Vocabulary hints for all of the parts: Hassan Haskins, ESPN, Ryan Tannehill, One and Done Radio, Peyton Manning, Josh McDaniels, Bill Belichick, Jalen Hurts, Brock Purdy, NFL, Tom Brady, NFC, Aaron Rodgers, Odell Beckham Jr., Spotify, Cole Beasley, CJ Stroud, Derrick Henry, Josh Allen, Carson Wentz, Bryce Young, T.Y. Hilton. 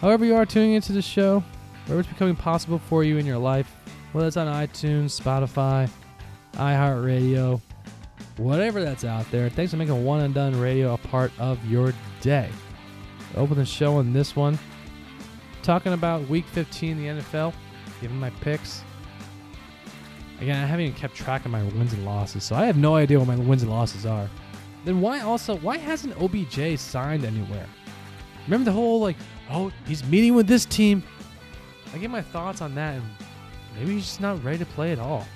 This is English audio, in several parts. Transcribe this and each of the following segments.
However you are tuning into the show, wherever it's becoming possible for you in your life, whether it's on iTunes, Spotify, iHeartRadio, whatever that's out there. Thanks for making One and Done Radio a part of your day. Open the show on this one. Talking about Week 15 in the NFL. Giving my picks. Again, I haven't even kept track of my wins and losses, so I have no idea what my wins and losses are. Then why hasn't OBJ signed anywhere? Remember the whole, he's meeting with this team. I get my thoughts on that, and maybe he's just not ready to play at all.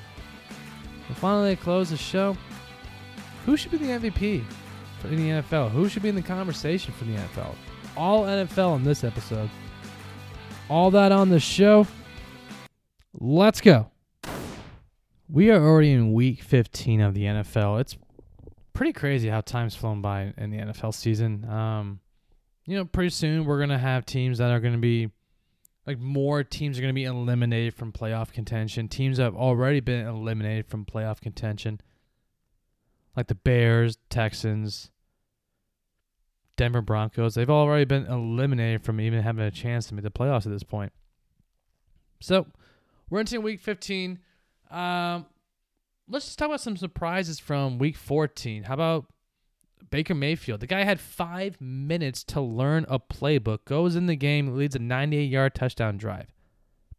And finally, to close the show, who should be the MVP in the NFL? Who should be in the conversation for the NFL? All NFL in this episode. All that on the show. Let's go. We are already in Week 15 of the NFL. It's pretty crazy how time's flown by in the NFL season. Pretty soon we're going to have teams that are going to be, more teams are going to be eliminated from playoff contention. Teams that have already been eliminated from playoff contention. Like the Bears, Texans, Denver Broncos. They've already been eliminated from even having a chance to make the playoffs at this point. So, we're into Week 15. Let's just talk about some surprises from Week 14. How about Baker Mayfield? The guy had 5 minutes to learn a playbook, goes in the game, leads a 98-yard touchdown drive.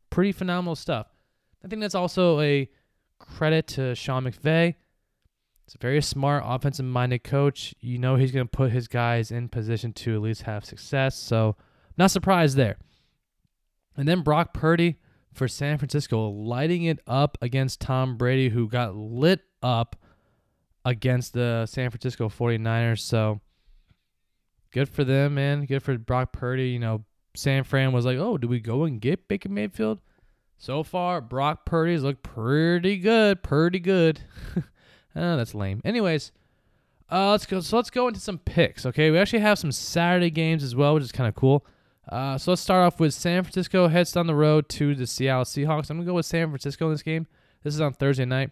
Pretty phenomenal stuff. I think that's also a credit to Sean McVay. He's a very smart, offensive-minded coach. You know he's going to put his guys in position to at least have success, so not surprised there. And then Brock Purdy for San Francisco, lighting it up against Tom Brady, who got lit up against the San Francisco 49ers. So good for them, man. Good for Brock Purdy. San Fran was like, oh, do we go and get Baker Mayfield? So far, Brock Purdy's looked pretty good. Oh, that's lame. Anyways, let's go. So let's go into some picks, okay? We actually have some Saturday games as well, which is kind of cool. So let's start off with San Francisco heads down the road to the Seattle Seahawks. I'm going to go with San Francisco in this game. This is on Thursday night.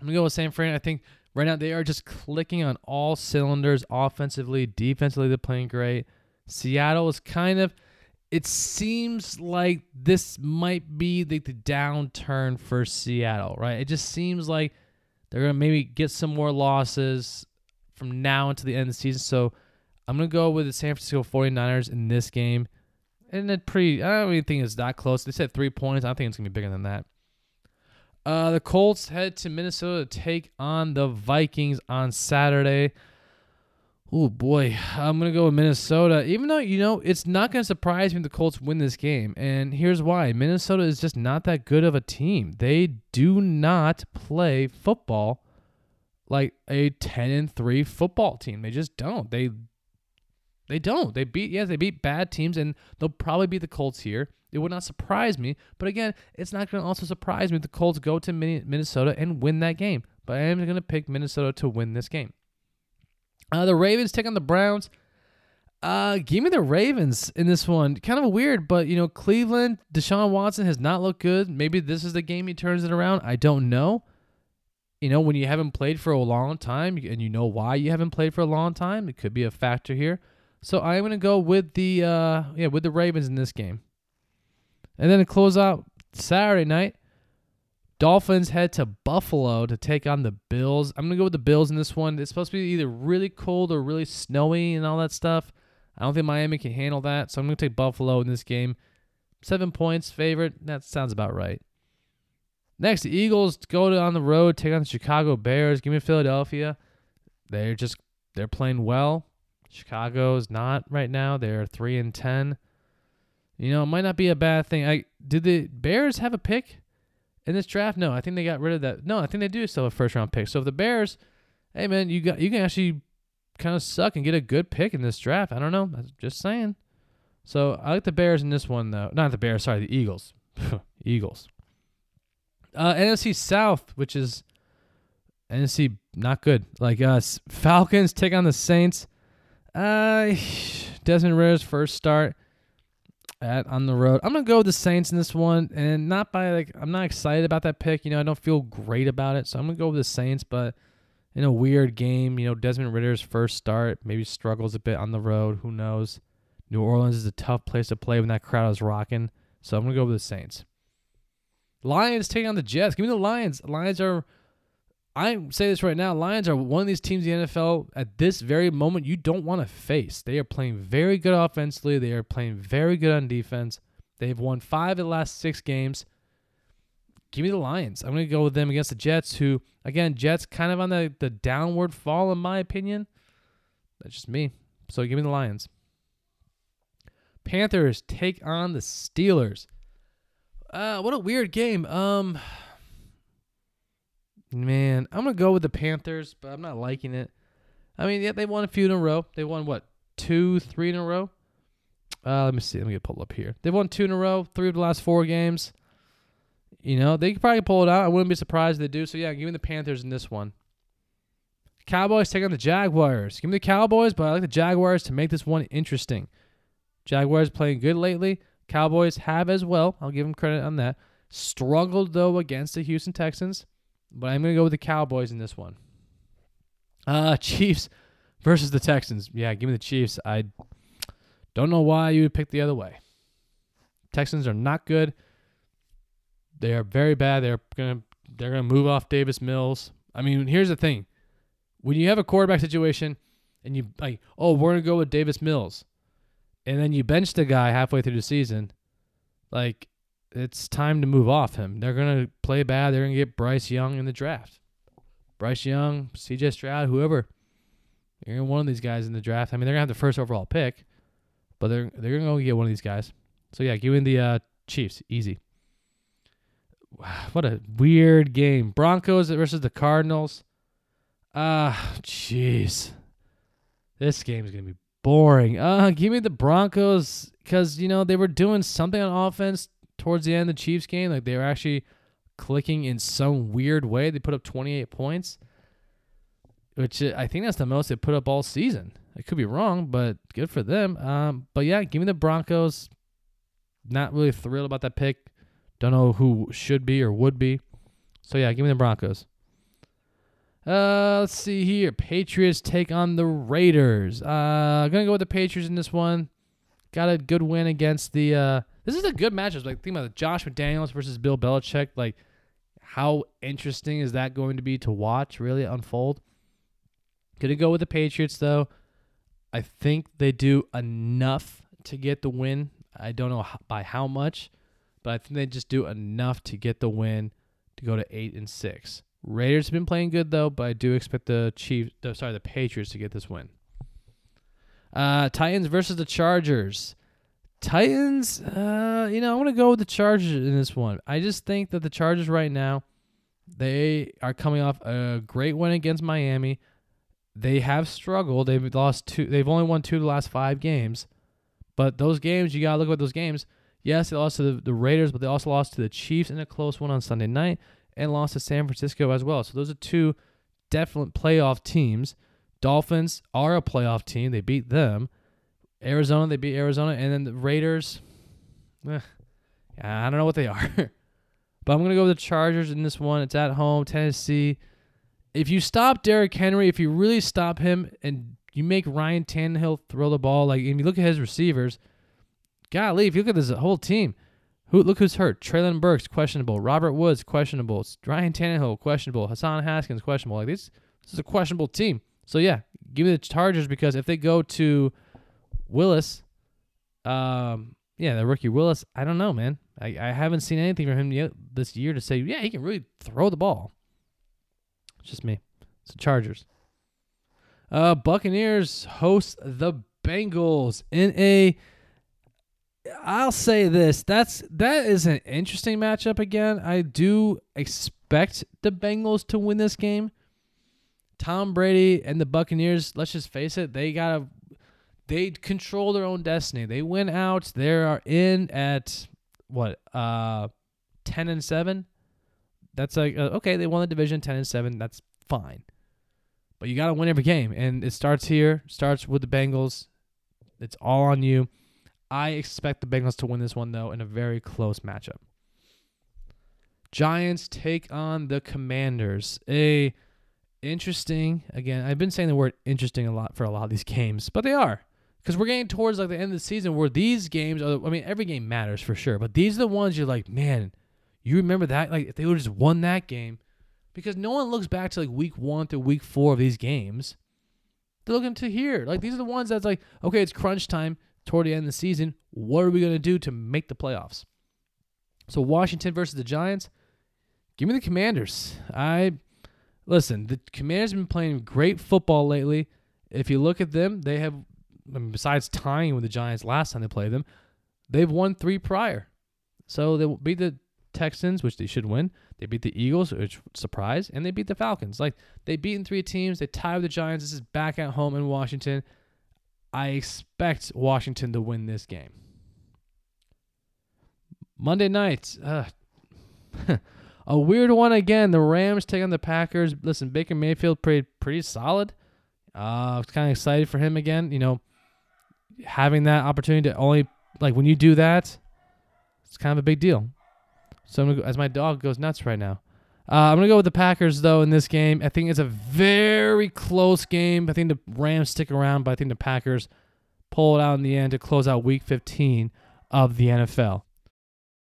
I'm going to go with San Fran. I think right now they are just clicking on all cylinders offensively, defensively. They're playing great. Seattle is it seems like this might be the downturn for Seattle, right? It just seems like they're going to maybe get some more losses from now until the end of the season. So I'm going to go with the San Francisco 49ers in this game. And I don't even think it's that close. They said 3 points. I don't think it's going to be bigger than that. The Colts head to Minnesota to take on the Vikings on Saturday. Oh, boy. I'm going to go with Minnesota. Even though, it's not going to surprise me if the Colts win this game. And here's why. Minnesota is just not that good of a team. They do not play football like a 10-3 football team. They just don't. They don't. They beat bad teams, and they'll probably beat the Colts here. It would not surprise me. But, again, it's not going to also surprise me if the Colts go to Minnesota and win that game. But I am going to pick Minnesota to win this game. The Ravens take on the Browns. Give me the Ravens in this one. Kind of weird, but, Cleveland, Deshaun Watson has not looked good. Maybe this is the game he turns it around. I don't know. When you haven't played for a long time, and you know why you haven't played for a long time, it could be a factor here. So I'm going to go with the Ravens in this game. And then to close out Saturday night, Dolphins head to Buffalo to take on the Bills. I'm going to go with the Bills in this one. It's supposed to be either really cold or really snowy and all that stuff. I don't think Miami can handle that, so I'm going to take Buffalo in this game. 7 points favorite. That sounds about right. Next, the Eagles go on the road, take on the Chicago Bears. Give me Philadelphia. They're playing well. Chicago's not right now. They're 3-10. You know, it might not be a bad thing. Did the Bears have a pick in this draft? No, I think they got rid of that. No, I think they do still have a first-round pick. So if the Bears, hey, man, you can actually kind of suck and get a good pick in this draft. I don't know. I'm just saying. So I like the Bears in this one, though. Not the Bears, sorry, the Eagles. Eagles. NFC South, which is NFC not good. Like Falcons take on the Saints. Desmond Ridder's first start on the road. I'm gonna go with the Saints in this one, and not by like I'm not excited about that pick. You know, I don't feel great about it, so I'm gonna go with the Saints. But in a weird game, you know, Desmond Ridder's first start maybe struggles a bit on the road. Who knows? New Orleans is a tough place to play when that crowd is rocking. So I'm gonna go with the Saints. Lions taking on the Jets. Give me the Lions. I say this right now, Lions are one of these teams in the NFL at this very moment you don't want to face. They are playing very good offensively. They are playing very good on defense. They've won 5 of the last 6 games. Give me the Lions. I'm going to go with them against the Jets, who, again, Jets kind of on the downward fall in my opinion. That's just me. So give me the Lions. Panthers take on the Steelers. What a weird game. Man, I'm going to go with the Panthers, but I'm not liking it. I mean, yeah, they won a few in a row. They won, what, 2, 3 in a row? Let me see. Let me get pulled up here. They won 2 in a row, 3 of the last 4 games. You know, they could probably pull it out. I wouldn't be surprised if they do. So, yeah, give me the Panthers in this one. Cowboys take on the Jaguars. Give me the Cowboys, but I like the Jaguars to make this one interesting. Jaguars playing good lately. Cowboys have as well. I'll give them credit on that. Struggled, though, against the Houston Texans. But I'm going to go with the Cowboys in this one. Chiefs versus the Texans. Yeah, give me the Chiefs. I don't know why you would pick the other way. Texans are not good. They are very bad. They're going to move off Davis Mills. I mean, here's the thing. When you have a quarterback situation and you like, oh, we're going to go with Davis Mills. And then you bench the guy halfway through the season, like it's time to move off him. They're going to play bad. They're going to get Bryce Young in the draft. Bryce Young, CJ Stroud, whoever. You're going to get one of these guys in the draft. I mean, they're going to have the first overall pick, but they're going to go get one of these guys. So, yeah, give me the Chiefs. Easy. Wow, what a weird game. Broncos versus the Cardinals. Jeez. This game is going to be boring. Give me the Broncos because, you know, they were doing something on offense towards the end of the Chiefs game. Like, they were actually clicking in some weird way. They put up 28 points, which I think that's the most they put up all season. I could be wrong, but good for them. But, yeah, give me the Broncos. Not really thrilled about that pick. Don't know who should be or would be. So, yeah, give me the Broncos. Let's see here. Patriots take on the Raiders. I'm going to go with the Patriots in this one. Got a good win against the... this is a good matchup. Like, think about it. Josh McDaniels versus Bill Belichick. Like, how interesting is that going to be to watch really unfold? Going to go with the Patriots, though. I think they do enough to get the win. I don't know by how much, but I think they just do enough to get the win to go to 8-6. Raiders have been playing good, though, but I do expect the Patriots to get this win. Titans versus the Chargers. Titans, you know, I want to go with the Chargers in this one. I just think that the Chargers right now, they are coming off a great win against Miami. They have struggled. They've lost 2. They've only won 2 of the last 5 games. But those games, you got to look at those games. Yes, they lost to the Raiders, but they also lost to the Chiefs in a close one on Sunday night. And lost to San Francisco as well. So those are 2 definite playoff teams. Dolphins are a playoff team. They beat them. Arizona, they beat Arizona. And then the Raiders, I don't know what they are. But I'm going to go with the Chargers in this one. It's at home, Tennessee. If you stop Derrick Henry, if you really stop him and you make Ryan Tannehill throw the ball, like, and you look at his receivers, golly, if you look at this whole team, Look who's hurt. Traylon Burks, questionable. Robert Woods, questionable. Ryan Tannehill, questionable. Hassan Haskins, questionable. Like this is a questionable team. So, yeah, give me the Chargers because if they go to Willis, the rookie Willis, I don't know, man. I haven't seen anything from him yet this year to say, yeah, he can really throw the ball. It's just me. It's the Chargers. Buccaneers host the Bengals in a... I'll say this. That is an interesting matchup again. I do expect the Bengals to win this game. Tom Brady and the Buccaneers, let's just face it, they control their own destiny. They win out. They are in at 10-7. That's like okay, they won the division 10-7. That's fine. But you got to win every game, and it starts here, starts with the Bengals. It's all on you. I expect the Bengals to win this one, though, in a very close matchup. Giants take on the Commanders. A interesting, again, I've been saying the word interesting a lot for a lot of these games, but they are. Because we're getting towards like the end of the season where these games, every game matters for sure, but these are the ones you're like, man, you remember that? Like, if they would have just won that game. Because no one looks back to like week 1 through week 4 of these games. They're looking to here. Like, these are the ones that's like, okay, it's crunch time. Toward the end of the season, what are we going to do to make the playoffs? So Washington versus the Giants. Give me the Commanders. The Commanders have been playing great football lately. If you look at them, they have, besides tying with the Giants last time they played them, they've won 3 prior. So they beat the Texans, which they should win. They beat the Eagles, which surprise, and they beat the Falcons. Like, they've beaten 3 teams. They tied with the Giants. This is back at home in Washington. I expect Washington to win this game. Monday night. A weird one again. The Rams take on the Packers. Listen, Baker Mayfield played pretty solid. I was kind of excited for him again. You know, having that opportunity to only, like, when you do that, it's kind of a big deal. So as my dog goes nuts right now. I'm going to go with the Packers, though, in this game. I think it's a very close game. I think the Rams stick around, but I think the Packers pull it out in the end to close out Week 15 of the NFL.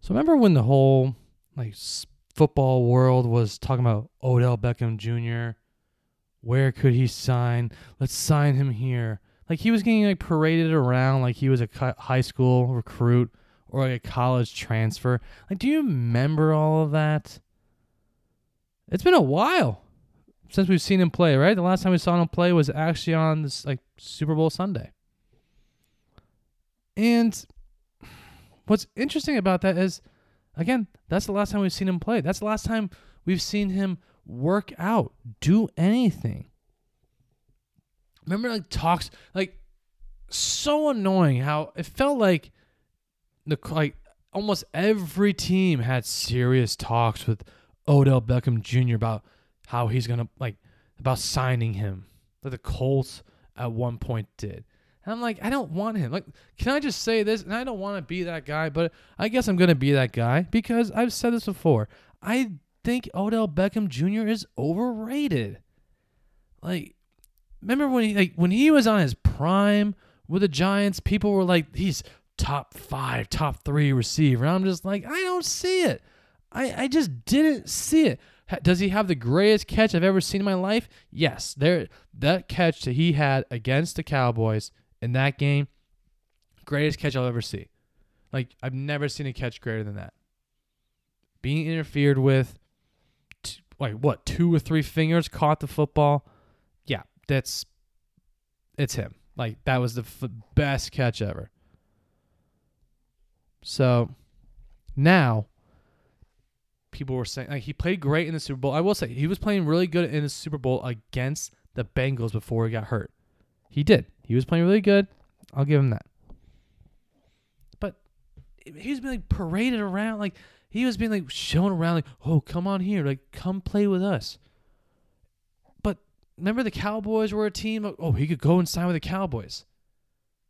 So remember when the whole football world was talking about Odell Beckham Jr.? Where could he sign? Let's sign him here. He was getting paraded around like he was a high school recruit. Or a college transfer. Do you remember all of that? It's been a while since we've seen him play, right? The last time we saw him play was actually on this Super Bowl Sunday. And what's interesting about that is, again, that's the last time we've seen him play. That's the last time we've seen him work out, do anything. Remember, talks, so annoying how it felt like. Almost every team had serious talks with Odell Beckham Jr. about how he's going to, about signing him. Like the Colts at one point did. And I'm I don't want him. Can I just say this? And I don't want to be that guy, but I guess I'm going to be that guy because I've said this before. I think Odell Beckham Jr. is overrated. Remember when he was on his prime with the Giants, people were he's top 5, top 3 receiver. I'm just I don't see it. I just didn't see it. Does he have the greatest catch I've ever seen in my life? Yes. That catch that he had against the Cowboys in that game, greatest catch I'll ever see. Like, I've never seen a catch greater than that. Being interfered with, two or three fingers caught the football. Yeah, it's him. Like, that was the best catch ever. So, now, people were saying, like, he played great in the Super Bowl. I will say, he was playing really good in the Super Bowl against the Bengals before he got hurt. He did. He was playing really good. I'll give him that. But he was being, paraded around. Like, he was being, shown around, oh, come on here. Come play with us. But remember the Cowboys were a team? Oh, he could go and sign with the Cowboys.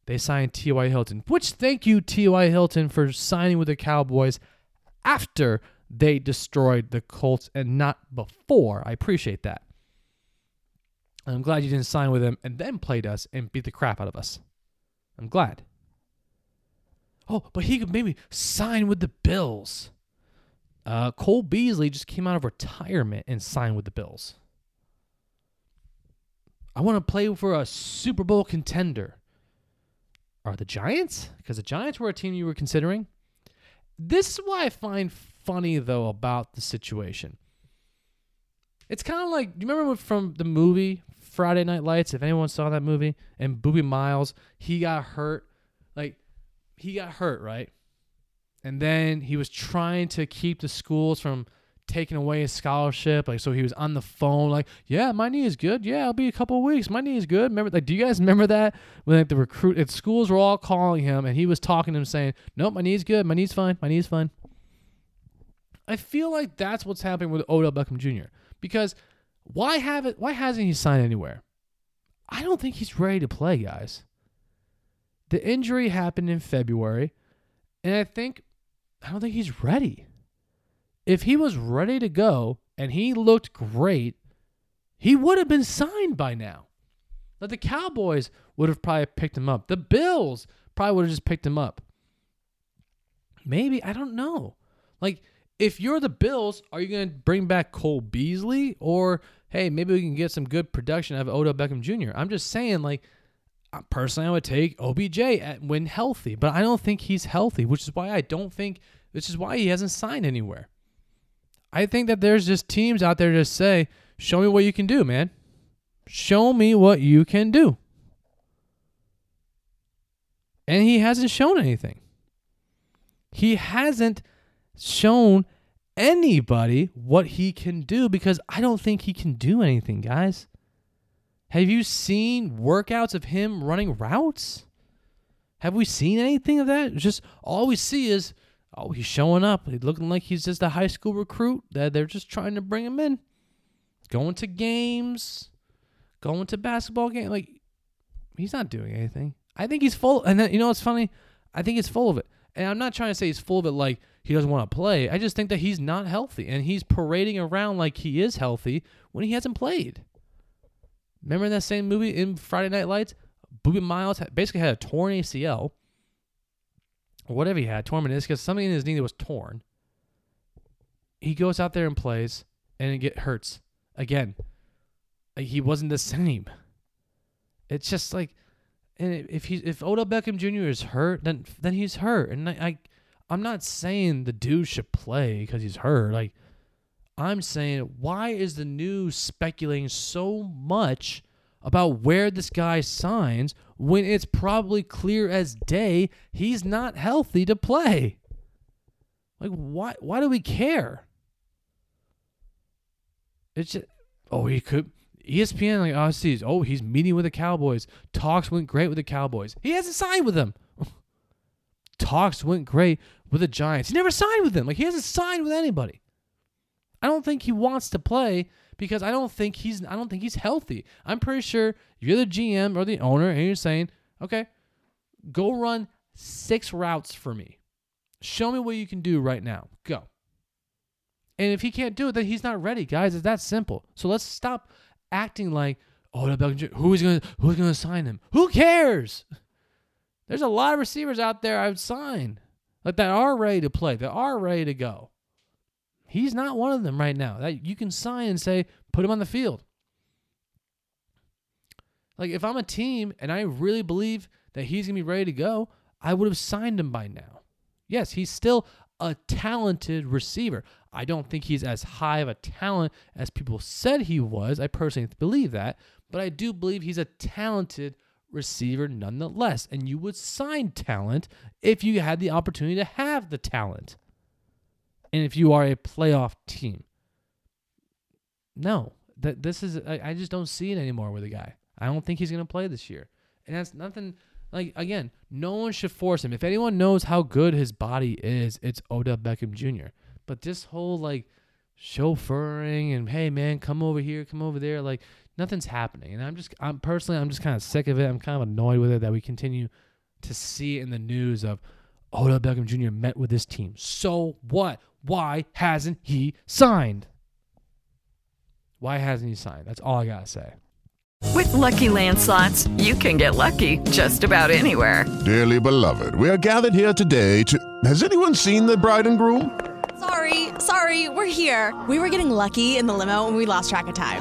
They signed T.Y. Hilton, which, thank you, T.Y. Hilton, for signing with the Cowboys after they destroyed the Colts and not before. I appreciate that. And I'm glad you didn't sign with them and then played us and beat the crap out of us. I'm glad. Oh, but he could maybe sign with the Bills. Cole Beasley just came out of retirement and signed with the Bills. I want to play for a Super Bowl contender. Are the Giants? Because the Giants were a team you were considering. This is why I find funny, though, about the situation. It's kind of like, you remember from the movie Friday Night Lights, if anyone saw that movie, and Boobie Miles, he got hurt. He got hurt, right? And then he was trying to keep the schools from taking away his scholarship. So he was on the phone, yeah, my knee is good. Yeah, it'll be a couple of weeks. My knee is good. Remember, do you guys remember that? When the recruit at schools were all calling him, and he was talking to them saying, nope, my knee's good. My knee's fine. My knee's fine. I feel like that's what's happening with Odell Beckham Jr. Because why hasn't he signed anywhere? I don't think he's ready to play, guys. The injury happened in February, and I don't think he's ready. If he was ready to go and he looked great, he would have been signed by now. But the Cowboys would have probably picked him up. The Bills probably would have just picked him up. Maybe, I don't know. If you're the Bills, are you going to bring back Cole Beasley? Or, hey, maybe we can get some good production out of Odell Beckham Jr. I'm just saying, personally, I would take OBJ when healthy. But I don't think he's healthy, which is why he hasn't signed anywhere. I think that there's just teams out there just say, show me what you can do, man. Show me what you can do. And he hasn't shown anything. He hasn't shown anybody what he can do, because I don't think he can do anything, guys. Have you seen workouts of him running routes? Have we seen anything of that? It's just all we see is, oh, he's showing up. He's looking like he's just a high school recruit that they're just trying to bring him in. Going to games, going to basketball games. He's not doing anything. I think he's full. And then, what's funny? I think he's full of it. And I'm not trying to say he's full of it he doesn't want to play. I just think that he's not healthy, and he's parading around like he is healthy when he hasn't played. Remember that same movie in Friday Night Lights? Boobie Miles basically had a torn ACL, or whatever he had, torn meniscus, something in his knee that was torn. He goes out there and plays, and it hurts. Again, he wasn't the same. It's just and if Odell Beckham Jr. is hurt, then he's hurt. And I'm not saying the dude should play because he's hurt. I'm saying, why is the news speculating so much about where this guy signs when it's probably clear as day he's not healthy to play? Why do we care? It's just, he could. ESPN, he's meeting with the Cowboys. Talks went great with the Cowboys. He hasn't signed with them. Talks went great with the Giants. He never signed with them. He hasn't signed with anybody. I don't think he wants to play because I don't think he's healthy. I'm pretty sure you're the GM or the owner and you're saying, okay, go run 6 routes for me. Show me what you can do right now. Go. And if he can't do it, then he's not ready, guys. It's that simple. So let's stop acting like, who's going to sign him? Who cares? There's a lot of receivers out there I would sign that are ready to play, that are ready to go. He's not one of them right now. That you can sign and say, put him on the field. If I'm a team and I really believe that he's going to be ready to go, I would have signed him by now. Yes, he's still a talented receiver. I don't think he's as high of a talent as people said he was. I personally believe that, but I do believe he's a talented receiver nonetheless, and you would sign talent if you had the opportunity to have the talent. And if you are a playoff team. No, I just don't see it anymore with the guy. I don't think he's going to play this year. And that's nothing. Like, again, no one should force him. If anyone knows how good his body is, it's Odell Beckham Jr. But this whole, like, chauffeuring and, hey, man, come over here, come over there, like, nothing's happening. And I'm personally kind of sick of it. I'm kind of annoyed with it that we continue to see in the news of Odell Beckham Jr. met with this team. So what? Why hasn't he signed? Why hasn't he signed? That's all I got to say. With Lucky Land Slots, you can get lucky just about anywhere. Dearly beloved, we are gathered here today to... Has anyone seen the bride and groom? Sorry, we're here. We were getting lucky in the limo and we lost track of time.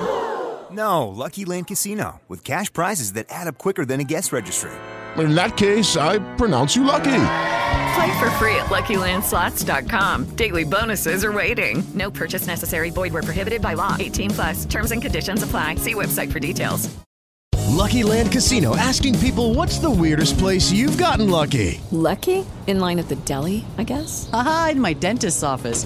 No, Lucky Land Casino, with cash prizes that add up quicker than a guest registry. In that case, I pronounce you lucky. Play for free at LuckyLandSlots.com. Daily bonuses are waiting. No purchase necessary. Void where prohibited by law. 18+. Terms and conditions apply. See website for details. Lucky Land Casino, asking people, what's the weirdest place you've gotten lucky? Lucky? In line at the deli, I guess? Aha, in my dentist's office.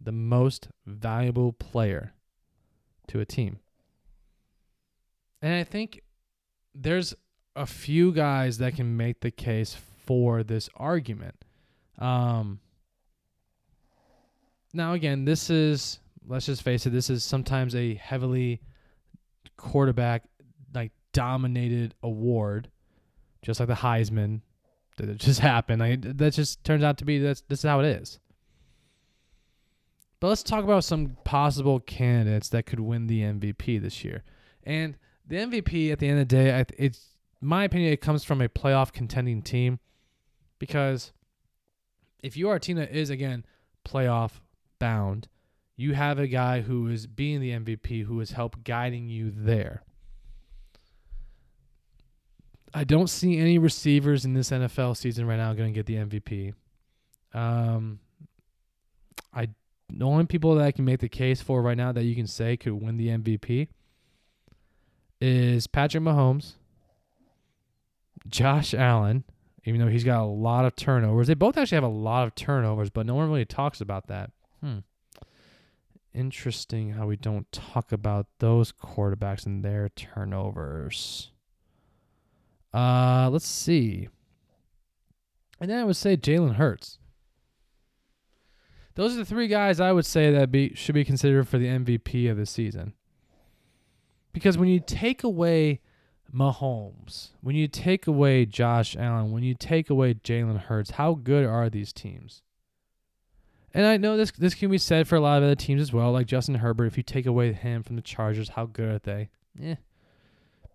the most valuable player to a team. And I think there's a few guys that can make the case for this argument. Now, again, this is, let's just face it, this is sometimes a heavily quarterback, like, dominated award, just like the Heisman that just happened. Like, that just turns out to be, this is how it is. But let's talk about some possible candidates that could win the MVP this year. And the MVP, at the end of the day, it's my opinion, it comes from a playoff contending team, because if you are a team that is, again, playoff bound, you have a guy who is being the MVP who has helped guiding you there. I don't see any receivers in this NFL season right now going to get the MVP. The only people that I can make the case for right now that you can say could win the MVP is Patrick Mahomes, Josh Allen, even though he's got a lot of turnovers. They both actually have a lot of turnovers, but no one really talks about that. Interesting how we don't talk about those quarterbacks and their turnovers. Let's see. And then I would say Jalen Hurts. Those are the three guys I would say that should be considered for the MVP of the season. Because when you take away Mahomes, when you take away Josh Allen, when you take away Jalen Hurts, how good are these teams? And I know this can be said for a lot of other teams as well, like Justin Herbert. If you take away him from the Chargers, how good are they?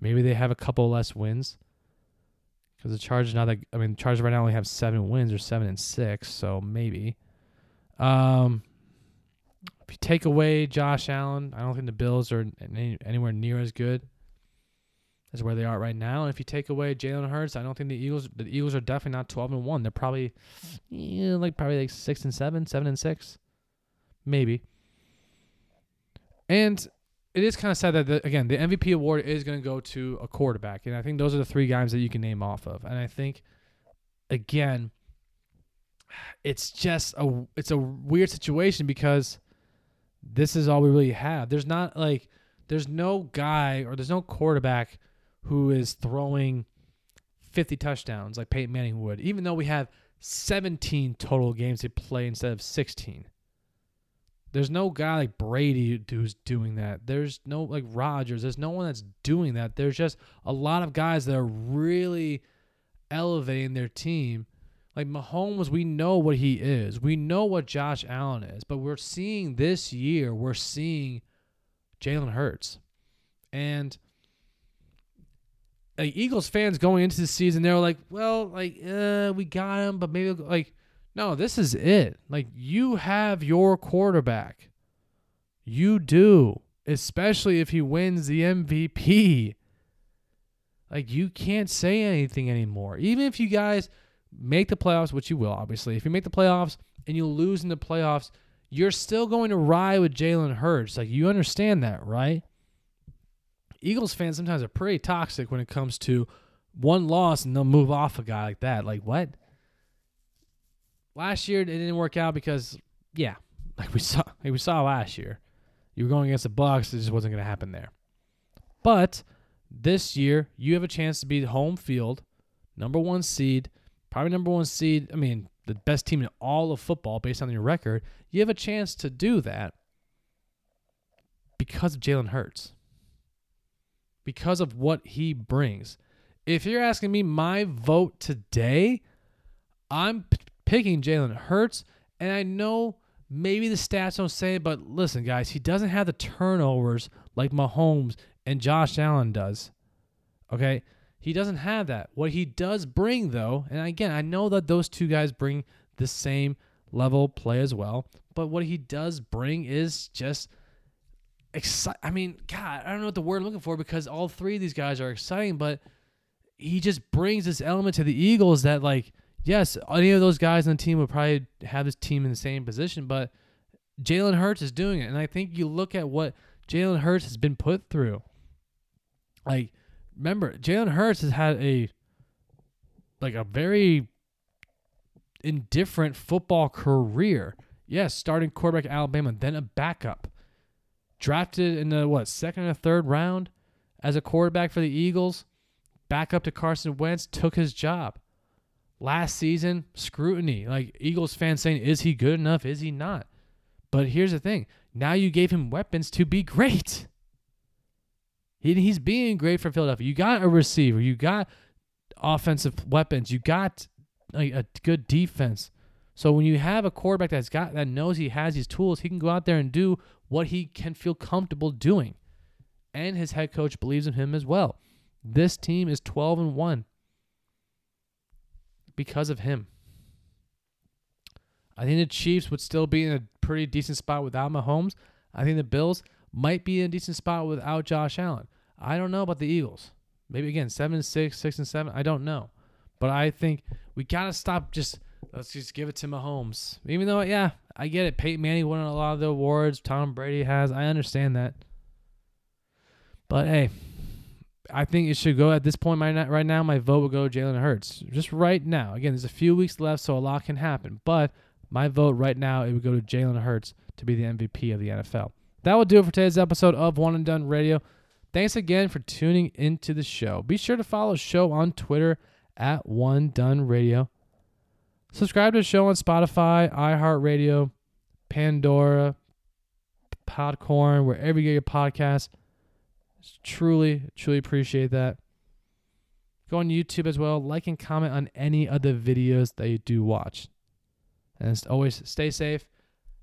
Maybe they have a couple less wins. Because the Chargers the Chargers right now only have 7 wins or 7-6, so maybe. If you take away Josh Allen, I don't think the Bills are anywhere near as good as where they are right now. And if you take away Jalen Hurts, I don't think the Eagles are definitely not 12-1. They're probably, like 6-7, 7-6, maybe. And it is kind of sad that the MVP award is going to go to a quarterback, and I think those are the three guys that you can name off of. And I think, again, it's just it's a weird situation because this is all we really have. There's not there's no guy or there's no quarterback who is throwing 50 touchdowns like Peyton Manning would, even though we have 17 total games to play instead of 16. There's no guy like Brady who's doing that. There's no like Rodgers. There's no one that's doing that. There's just a lot of guys that are really elevating their team. Like Mahomes, we know what he is. We know what Josh Allen is. But we're seeing this year, we're seeing Jalen Hurts. And like Eagles fans going into the season, they were like, well, like, we got him, but maybe like, no, this is it. Like, you have your quarterback. You do, especially if he wins the MVP. Like, you can't say anything anymore. Even if you guys make the playoffs, which you will, obviously. If you make the playoffs and you lose in the playoffs, you're still going to ride with Jalen Hurts. Like, you understand that, right? Eagles fans sometimes are pretty toxic when it comes to one loss and they'll move off a guy like that. Like, what? Last year, it didn't work out because, yeah, like we saw last year. You were going against the Bucs. It just wasn't going to happen there. But this year, you have a chance to be home field, number one seed. I mean, the best team in all of football based on your record. You have a chance to do that because of Jalen Hurts, because of what he brings. If you're asking me my vote today, I'm picking Jalen Hurts, and I know maybe the stats don't say it, but listen, guys, he doesn't have the turnovers like Mahomes and Josh Allen does, okay? He doesn't have that. What he does bring, though, and again, I know that those two guys bring the same level of play as well, but what he does bring is just exciting. I mean, God, I don't know what the word I'm looking for because all three of these guys are exciting, but he just brings this element to the Eagles that, like, yes, any of those guys on the team would probably have his team in the same position, but Jalen Hurts is doing it, and I think you look at what Jalen Hurts has been put through. Like, remember, Jalen Hurts has had a very indifferent football career. Yes, starting quarterback at Alabama, then a backup. Drafted in the, second or third round as a quarterback for the Eagles. Backup to Carson Wentz, took his job. Last season, scrutiny. Like, Eagles fans saying, is he good enough? Is he not? But here's the thing. Now you gave him weapons to be great. He's being great for Philadelphia. You got a receiver. You got offensive weapons. You got a good defense. So when you have a quarterback that knows he has these tools, he can go out there and do what he can feel comfortable doing. And his head coach believes in him as well. This team is 12-1 because of him. I think the Chiefs would still be in a pretty decent spot without Mahomes. I think the Bills might be in a decent spot without Josh Allen. I don't know about the Eagles. Maybe, again, 7-6, 6-7. I don't know. But I think we got to stop let's just give it to Mahomes. Even though, yeah, I get it. Peyton Manning won a lot of the awards. Tom Brady has. I understand that. But, hey, I think it should go at this point. Right now, my vote will go to Jalen Hurts. Just right now. Again, there's a few weeks left, so a lot can happen. But my vote right now, it would go to Jalen Hurts to be the MVP of the NFL. That will do it for today's episode of One and Done Radio. Thanks again for tuning into the show. Be sure to follow the show on Twitter at One Done Radio. Subscribe to the show on Spotify, iHeartRadio, Pandora, Podcorn, wherever you get your podcasts. Truly, truly appreciate that. Go on YouTube as well. Like and comment on any of the videos that you do watch. And as always, stay safe.